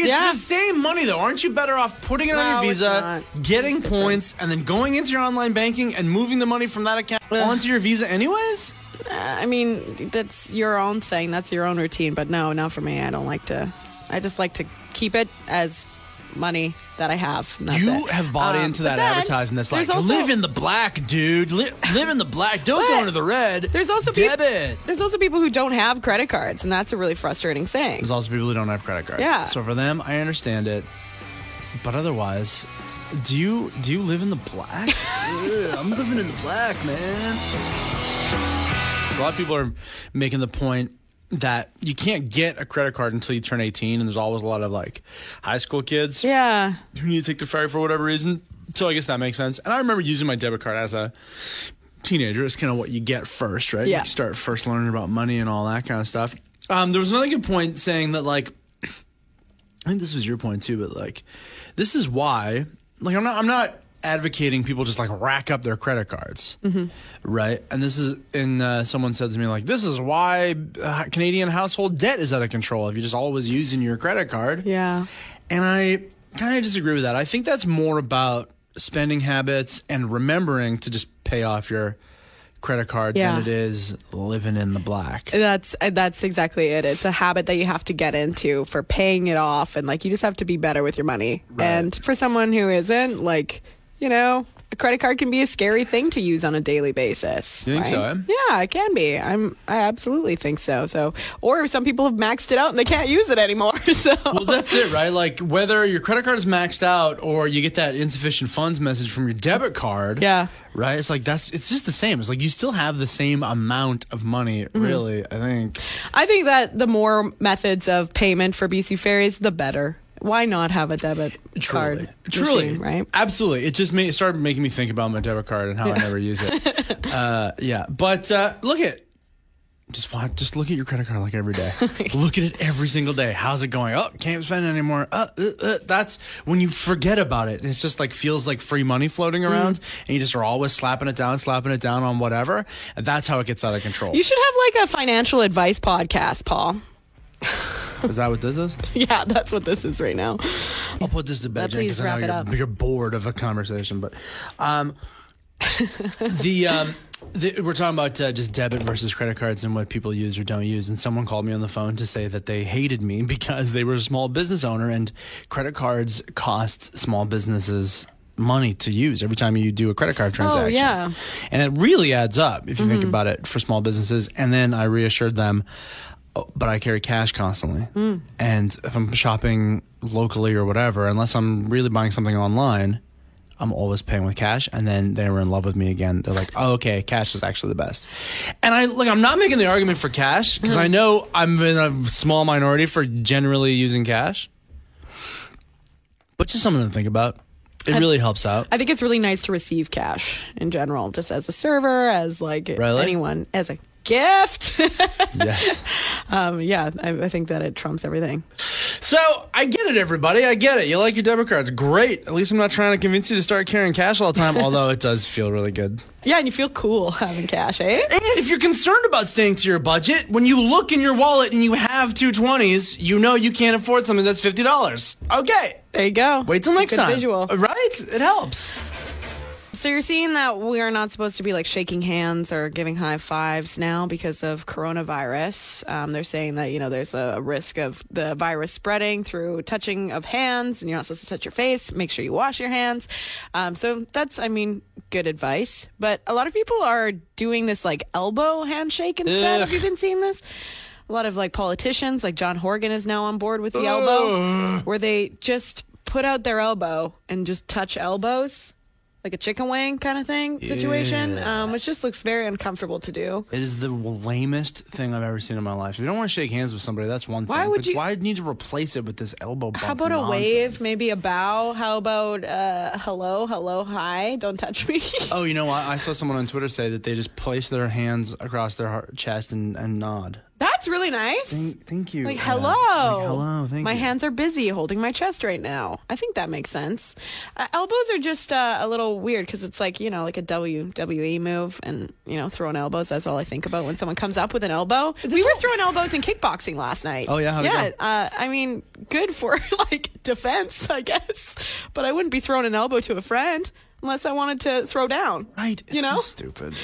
It's the same money, though. Aren't you better off putting it on your Visa, getting points, and then going into your online banking and moving the money from that account onto your Visa anyways? I mean, that's your own thing. That's your own routine. But no, not for me. I don't like to. I just like to keep it as money that I have. That's you have bought into that advertising that's like, also, live in the black, dude. Live in the black. Don't go into the red. There's also there's also people who don't have credit cards, and that's a really frustrating thing. There's also people who don't have credit cards. Yeah. So for them, I understand it. But otherwise, do you live in the black? Yeah, I'm living in the black, man. A lot of people are making the point that you can't get a credit card until you turn 18, and there's always a lot of like high school kids who need to take the ferry for whatever reason. So I guess that makes sense. And I remember using my debit card as a teenager. It's kind of what you get first, right? Yeah. You start first learning about money and all that kind of stuff. There was another good point saying that, like, I think this was your point too, but like, this is why, like, I'm not advocating people just like rack up their credit cards, right? And this is, and someone said to me, like, this is why Canadian household debt is out of control if you're just always using your credit card. Yeah. And I kind of disagree with that. I think that's more about spending habits and remembering to just pay off your credit card than it is living in the black. That's exactly it. It's a habit that you have to get into for paying it off, and like you just have to be better with your money. Right. And for someone who isn't, like, you know, a credit card can be a scary thing to use on a daily basis. You think so, eh? Yeah, it can be. I absolutely think so. So, or some people have maxed it out and they can't use it anymore. So, well, that's it, right? Like, whether your credit card is maxed out or you get that insufficient funds message from your debit card, right? It's like it's just the same. It's like you still have the same amount of money, really. I think that the more methods of payment for BC Ferries, the better. Why not have a debit card? Truly, machine, right? Absolutely. It just started making me think about my debit card and how I never use it. But look at just look at your credit card like every day. Look at it every single day. How's it going? Oh, can't spend it anymore. That's when you forget about it. It's just like feels like free money floating around, and you just are always slapping it down on whatever. And that's how it gets out of control. You should have like a financial advice podcast, Paul. Is that what this is? Yeah, that's what this is right now. I'll put this to bed, Jen, because I know you're bored of a conversation. But we're talking about just debit versus credit cards and what people use or don't use. And someone called me on the phone to say that they hated me because they were a small business owner, and credit cards cost small businesses money to use every time you do a credit card transaction. Oh, yeah. And it really adds up if you think about it for small businesses. And then I reassured them, but I carry cash constantly. And if I'm shopping locally or whatever, unless I'm really buying something online, I'm always paying with cash. And then they were in love with me again. They're like, oh, okay, cash is actually the best. And I'm not making the argument for cash because I know I'm in a small minority for generally using cash. But just something to think about. It really helps out. I think it's really nice to receive cash in general, just as a server, as like anyone, as a gift. Yes. I think that it trumps everything. So I get it, everybody. I get it. You like your debit cards. Great. At least I'm not trying to convince you to start carrying cash all the time, although it does feel really good. Yeah, and you feel cool having cash, eh? And if you're concerned about staying to your budget, when you look in your wallet and you have $220s, you know you can't afford something that's $50. Okay. There you go. Wait till next time. Visual. Right? It helps. So you're seeing that we are not supposed to be like shaking hands or giving high fives now because of coronavirus. They're saying that, you know, there's a risk of the virus spreading through touching of hands, and you're not supposed to touch your face. Make sure you wash your hands. So that's, good advice. But a lot of people are doing this like elbow handshake instead. Have you been seeing this? A lot of like politicians, like John Horgan is now on board with the elbow, where they just put out their elbow and just touch elbows. Like a chicken wing kind of thing situation, which just looks very uncomfortable to do. It is the lamest thing I've ever seen in my life. If you don't want to shake hands with somebody, that's one thing. Why need to replace it with this elbow bump? How about a wave, maybe a bow? How about hello, hi, don't touch me? Oh, you know what? I saw someone on Twitter say that they just place their hands across their chest and nod. That's really nice. Thank you. Like, hello. Like, hello, thank you. My hands are busy holding my chest right now. I think that makes sense. Elbows are just a little weird because it's like, you know, like a WWE move and, you know, throwing elbows. That's all I think about when someone comes up with an elbow. We were throwing elbows in kickboxing last night. Oh, yeah? How'd it go? Good for, like, defense, I guess. But I wouldn't be throwing an elbow to a friend unless I wanted to throw down. Right. It's so stupid.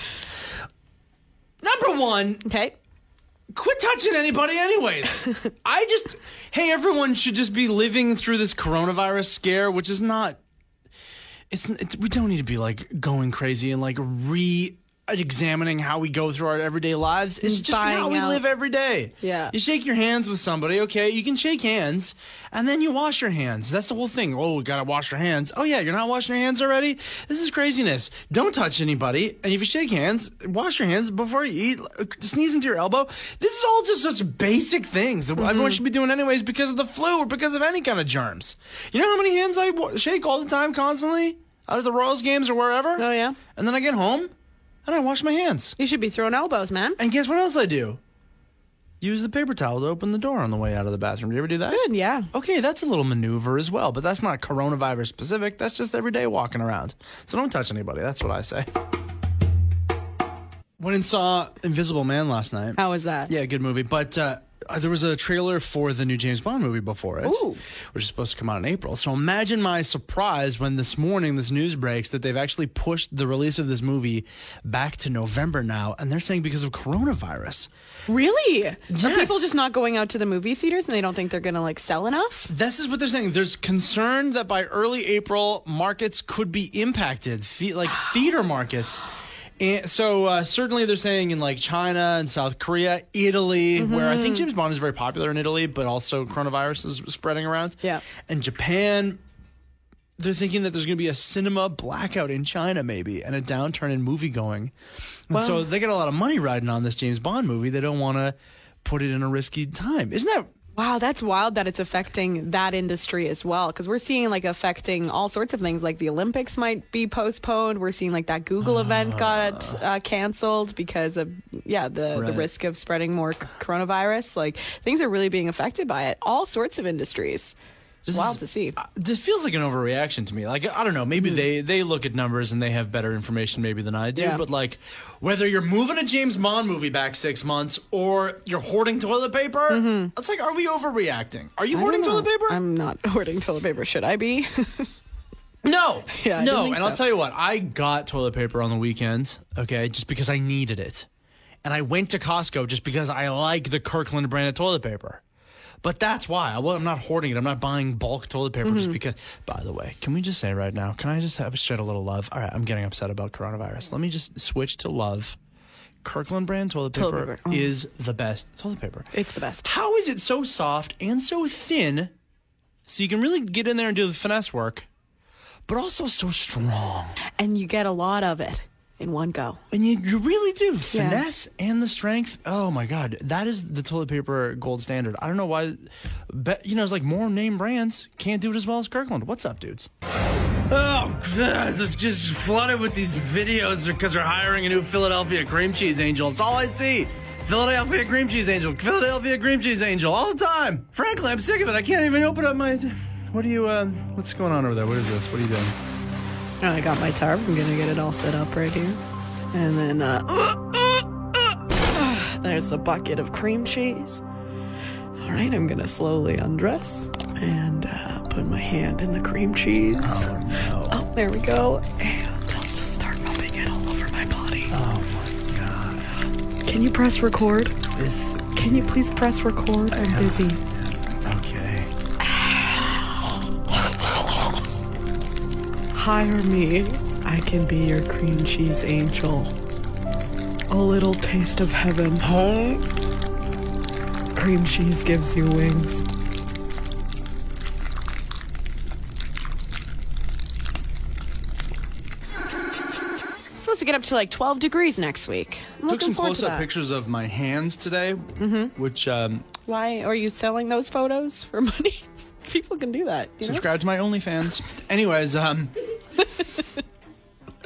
Number one. Okay. Quit touching anybody anyways. Hey, everyone should just be living through this coronavirus scare, which is not, we don't need to be like going crazy and like examining how we go through our everyday lives. It's just how we live every day. Yeah. You shake your hands with somebody, okay? You can shake hands, and then you wash your hands. That's the whole thing. Oh, we gotta wash our hands. Oh, yeah, you're not washing your hands already? This is craziness. Don't touch anybody, and if you shake hands, wash your hands before you eat, sneeze into your elbow. This is all just such basic things that everyone should be doing anyways because of the flu or because of any kind of germs. You know how many hands I shake all the time constantly? Out at the Royals games or wherever? Oh, yeah. And then I get home, and I wash my hands. You should be throwing elbows, man. And guess what else I do? Use the paper towel to open the door on the way out of the bathroom. Do you ever do that? Good, yeah. Okay, that's a little maneuver as well, but that's not coronavirus specific. That's just everyday walking around. So don't touch anybody. That's what I say. Went and saw Invisible Man last night. How was that? Yeah, good movie. But there was a trailer for the new James Bond movie before it, which is supposed to come out in April. So imagine my surprise when this morning this news breaks that they've actually pushed the release of this movie back to November now, and they're saying because of coronavirus. Really? Yes. Are people just not going out to the movie theaters and they don't think they're going to like sell enough? This is what they're saying. There's concern that by early April, markets could be impacted, like theater markets. And so certainly they're saying in like China and South Korea, Italy, where I think James Bond is very popular in Italy, but also coronavirus is spreading around. Yeah. And Japan, they're thinking that there's going to be a cinema blackout in China maybe and a downturn in movie going. And so they got a lot of money riding on this James Bond movie. They don't want to put it in a risky time. Isn't that... Wow, that's wild that it's affecting that industry as well, because we're seeing like affecting all sorts of things, like the Olympics might be postponed. We're seeing like that Google event got canceled because of the risk of spreading more coronavirus. Like things are really being affected by it. All sorts of industries. It's wild to see. This feels like an overreaction to me. Like, I don't know, maybe they look at numbers and they have better information maybe than I do, but like whether you're moving a James Bond movie back 6 months or you're hoarding toilet paper, it's like, are we overreacting? Are you hoarding toilet paper? I'm not hoarding toilet paper. Should I be? No. Yeah, no. And so. I'll tell you what, I got toilet paper on the weekend, okay, just because I needed it. And I went to Costco just because I like the Kirkland brand of toilet paper. But that's why. I'm not hoarding it. I'm not buying bulk toilet paper just because. By the way, can we just say right now, can I just shed a little love? All right, I'm getting upset about coronavirus. Let me just switch to love. Kirkland brand toilet paper. Is the best toilet paper. It's the best. How is it so soft and so thin so you can really get in there and do the finesse work, but also so strong? And you get a lot of it in one go. And you really do. Finesse and the strength. Oh, my God. That is the toilet paper gold standard. I don't know why. But, you know, it's like more name brands can't do it as well as Kirkland. What's up, dudes? Oh, it's just flooded with these videos because they're hiring a new Philadelphia cream cheese angel. It's all I see. Philadelphia cream cheese angel. Philadelphia cream cheese angel. All the time. Frankly, I'm sick of it. I can't even open up my... What's going on over there? What is this? What are you doing? I got my tarp. I'm going to get it all set up right here. And then there's a bucket of cream cheese. All right, I'm going to slowly undress and put my hand in the cream cheese. Oh, no. Oh, there we go. And I'll just start rubbing it all over my body. Oh, my God. Can you press record? Can you please press record? I'm busy. Hire me. I can be your cream cheese angel. A little taste of heaven. Huh? Cream cheese gives you wings. I'm supposed to get up to like 12 degrees next week. I'm looking forward to that. Took some close-up pictures of my hands today, which... Why are you selling those photos for money? People can do that. Subscribe to my OnlyFans. Anyways,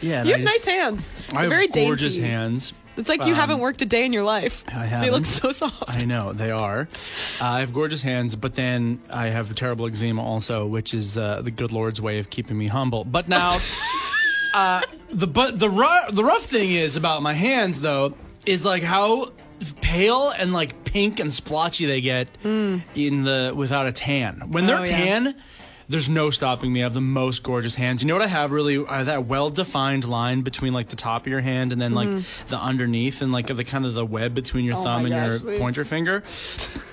yeah, you have nice hands. I have very gorgeous hands. It's like you haven't worked a day in your life. I haven't. They look so soft. I know they are. I have gorgeous hands, but then I have terrible eczema also, which is the good Lord's way of keeping me humble. But now, the rough thing is about my hands though is like how pale and like pink and splotchy they get in without a tan. When they're tan, There's no stopping me. I have the most gorgeous hands. You know what I have really? That well-defined line between like the top of your hand and then like the underneath and like the kind of the web between your thumb and your pointer finger.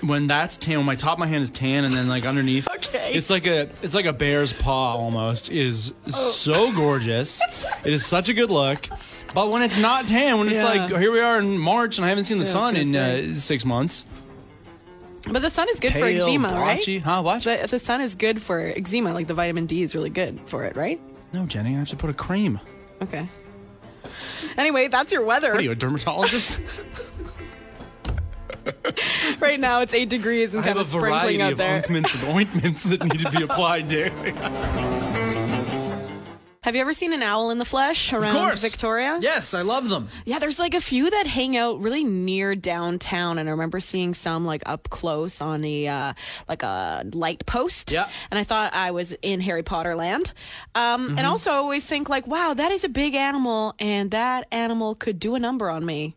When that's tan, when my top of my hand is tan and then like underneath, it's like a bear's paw almost. It is so gorgeous. It is such a good look. But when it's not tan, when it's like, here we are in March and I haven't seen the sun in 6 months. But the sun is good for eczema, blotchy, right? Huh? What? The sun is good for eczema. Like the vitamin D is really good for it, right? No, Jenny, I have to put a cream. Okay. Anyway, that's your weather. What are you, a dermatologist? Right now it's 8 degrees and kind of sprinkling out there. I have a variety of ointments and ointments that need to be applied daily. Have you ever seen an owl in the flesh around Victoria? Yes, I love them. Yeah, there's like a few that hang out really near downtown, and I remember seeing some like up close on a like a light post. Yeah, and I thought I was in Harry Potter land. And also, I always think like, wow, that is a big animal, and that animal could do a number on me.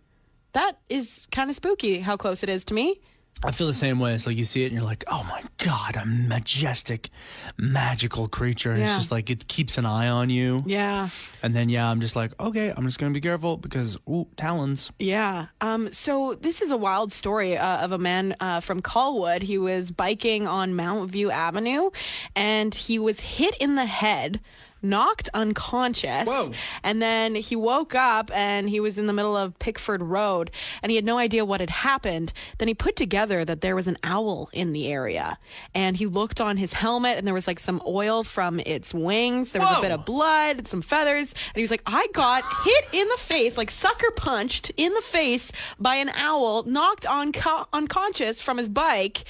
That is kind of spooky how close it is to me. I feel the same way. It's like you see it and you're like, oh my God, a majestic, magical creature. And it's just like, it keeps an eye on you. Yeah. And then, I'm just like, okay, I'm just going to be careful because, ooh, talons. Yeah. So this is a wild story of a man from Colwood. He was biking on Mount View Avenue and he was hit in the head, knocked unconscious. Whoa. And then he woke up and he was in the middle of Pickford Road and he had no idea what had happened. Then he put together that there was an owl in the area and he looked on his helmet and there was like some oil from its wings. There was a bit of blood, some feathers. And he was like, I got hit in the face, like sucker punched in the face by an owl, knocked unconscious from his bike.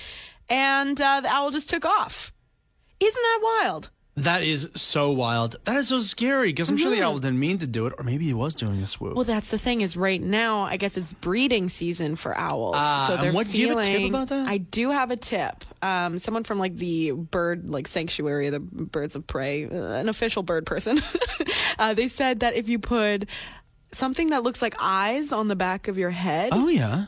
And the owl just took off. Isn't that wild? That is so wild. That is so scary because I'm sure the owl didn't mean to do it, or maybe he was doing a swoop. Well, that's the thing is right now, I guess it's breeding season for owls. So they're feeling. Do you have a tip about that? I do have a tip. Someone from like the bird like sanctuary, the birds of prey, an official bird person, they said that if you put something that looks like eyes on the back of your head,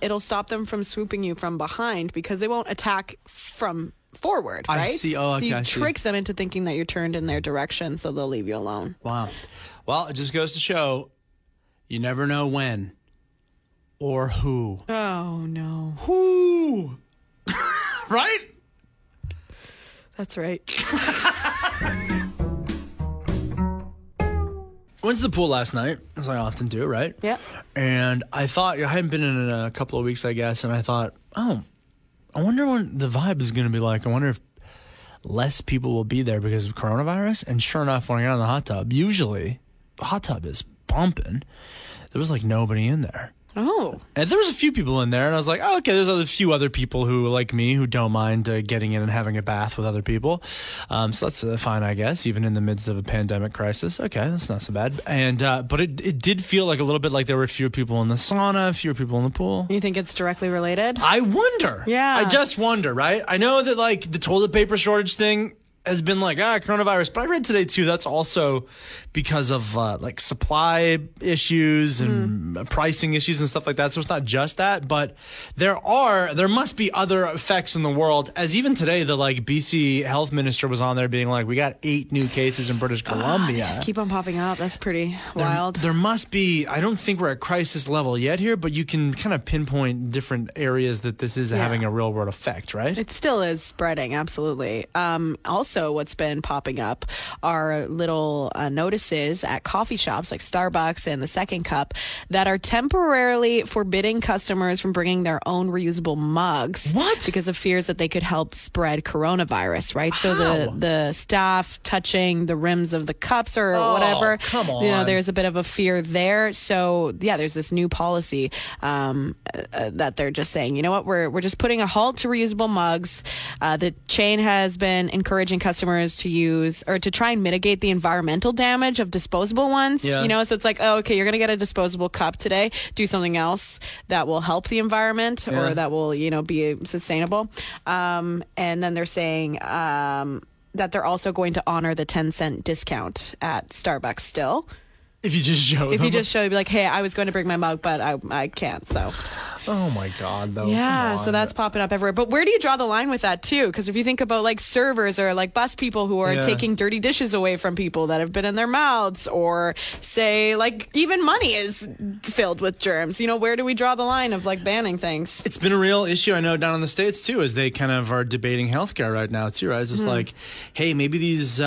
it'll stop them from swooping you from behind because they won't attack from forward, right? I see. Oh, okay. So you trick them into thinking that you're turned in their direction, so they'll leave you alone. Wow. Well, it just goes to show you never know when or who. Oh, no. Who? Right? That's right. Went to the pool last night, as I often do, right? Yeah. And I thought, I hadn't been in a couple of weeks, I guess, and I thought, I wonder what the vibe is going to be like. I wonder if less people will be there because of coronavirus. And sure enough, when I got in the hot tub, usually the hot tub is bumping. There was like nobody in there. Oh. And there was a few people in there. And I was like, oh, okay, there's a few other people who, like me, who don't mind getting in and having a bath with other people. So that's fine, I guess, even in the midst of a pandemic crisis. Okay, that's not so bad. And but it did feel like a little bit like there were fewer people in the sauna, fewer people in the pool. You think it's directly related? I wonder. Yeah. I just wonder, right? I know that, like, the toilet paper shortage thing has been like, coronavirus. But I read today, too, that's also because of, like, supply issues and pricing issues and stuff like that. So it's not just that. But there must be other effects in the world. As even today, the, like, BC health minister was on there being like, we got 8 new cases in British Columbia. Just keep on popping up. That's pretty wild. There must be, I don't think we're at crisis level yet here, but you can kind of pinpoint different areas that this is having a real-world effect, right? It still is spreading, absolutely. Also, what's been popping up are little notices at coffee shops like Starbucks and the Second Cup that are temporarily forbidding customers from bringing their own reusable mugs. What? Because of fears that they could help spread coronavirus, right? How? So the staff touching the rims of the cups or whatever. Come on. You know, there's a bit of a fear there. So, yeah, there's this new policy that they're just saying, you know what, we're just putting a halt to reusable mugs. The chain has been encouraging customers to use or to try and mitigate the environmental damage of disposable ones. Yeah. You know, so it's like, oh, okay, you're going to get a disposable cup today. Do something else that will help the environment or that will, you know, be sustainable. And then they're saying that they're also going to honor the 10-cent discount at Starbucks still. If you just show them. If you just show, you'd be like, hey, I was going to bring my mug, but I can't, so. Oh my God, though. Yeah, so that's popping up everywhere. But where do you draw the line with that too? Because if you think about like servers or like bus people who are taking dirty dishes away from people that have been in their mouths, or say like even money is filled with germs. You know, where do we draw the line of like banning things? It's been a real issue, I know, down in the States too, as they kind of are debating healthcare right now too, right? It's just like, hey, maybe these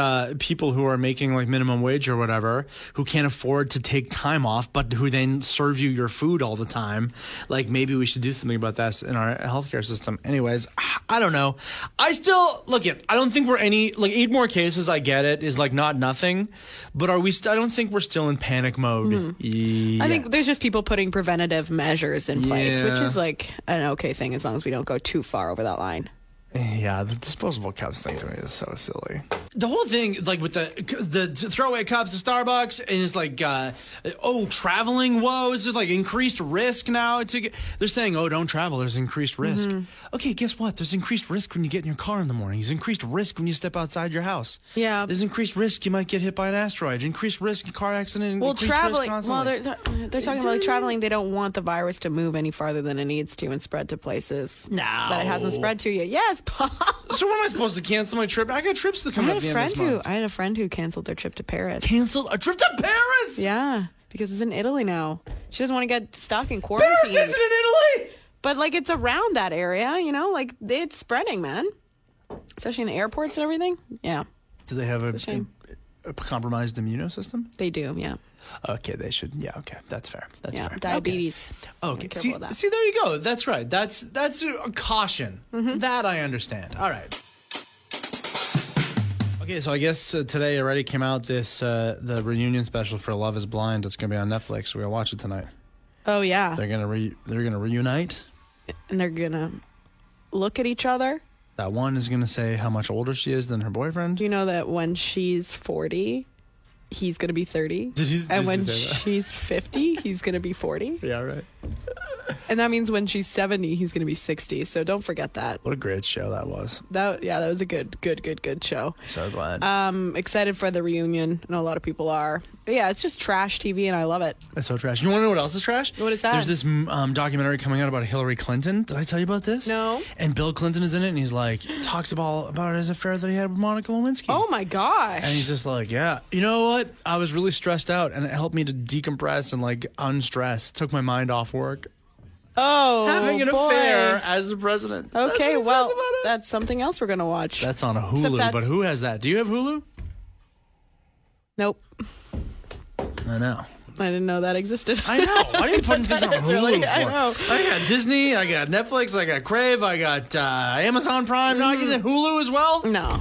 people who are making like minimum wage or whatever, who can't afford to take time off, but who then serve you your food all the time, like maybe we should do something about that in our healthcare system. Anyways, I don't know. I still look at. I don't think we're any like 8 more cases. I get it is like not nothing, but are we? I don't think we're still in panic mode. I think there's just people putting preventative measures in place, which is like an okay thing as long as we don't go too far over that line. Yeah, the disposable cups thing to me is so silly. The whole thing, like with the throwaway cups at Starbucks, and it's like, traveling woes, there's like increased risk now. They're saying, oh, don't travel, there's increased risk. Okay, guess what? There's increased risk when you get in your car in the morning. There's increased risk when you step outside your house. Yeah. There's increased risk you might get hit by an asteroid. Increased risk car accident. Well, traveling. Well, they're talking about like traveling. They don't want the virus to move any farther than it needs to and spread to places that it hasn't spread to yet. Yes. So when am I supposed to cancel my trip? I got trips that come up at the end of this month. I had a friend who canceled their trip to Paris. Canceled a trip to Paris? Yeah, because it's in Italy now. She doesn't want to get stuck in quarantine. Paris isn't in Italy! But, like, it's around that area, you know? Like, it's spreading, man. Especially in airports and everything. Yeah. Do they have a compromised immune system? They do, yeah. Okay, they should. Yeah, okay, that's fair. That's fair. Diabetes. Okay, see, there you go. That's right. That's a caution. That I understand. All right. Okay, so I guess today already came out this the reunion special for Love is Blind. It's gonna be on Netflix. We'll watch it tonight. Oh yeah. They're gonna reunite, and they're gonna look at each other. That one is gonna say how much older she is than her boyfriend. Do you know that when she's 40? He's going to be 30. And when she's 50, he's going to be 40. Yeah, right. And that means when she's 70, he's going to be 60. So don't forget that. What a great show that was. That was a good show. So glad. Excited for the reunion. I know a lot of people are. But yeah, it's just trash TV, and I love it. It's so trash. You want to know what else is trash? What is that? There's this documentary coming out about Hillary Clinton. Did I tell you about this? No. And Bill Clinton is in it, and he's like, talks about his affair that he had with Monica Lewinsky. Oh, my gosh. And he's just like, yeah. You know what? I was really stressed out, and it helped me to decompress and, like, unstress. Took my mind off work. Oh, having an affair as the president. Okay, well, that's something else we're going to watch. That's on Hulu, but who has that? Do you have Hulu? Nope. I know. I didn't know that existed. I know. Why are you putting things on Hulu for? I know. I got Disney, I got Netflix, I got Crave, I got Amazon Prime. Now you get Hulu as well? No.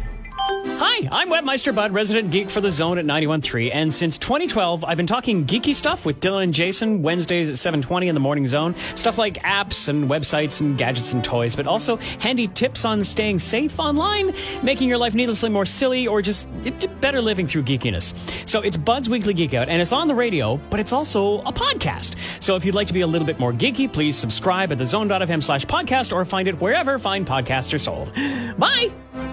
Hi, I'm Webmeister Bud, resident geek for The Zone at 91.3, and since 2012, I've been talking geeky stuff with Dylan and Jason, Wednesdays at 7:20 in the Morning Zone. Stuff like apps and websites and gadgets and toys, but also handy tips on staying safe online, making your life needlessly more silly, or just better living through geekiness. So it's Bud's Weekly Geek Out, and it's on the radio, but it's also a podcast. So if you'd like to be a little bit more geeky, please subscribe at thezone.fm/podcast, or find it wherever fine podcasts are sold. Bye!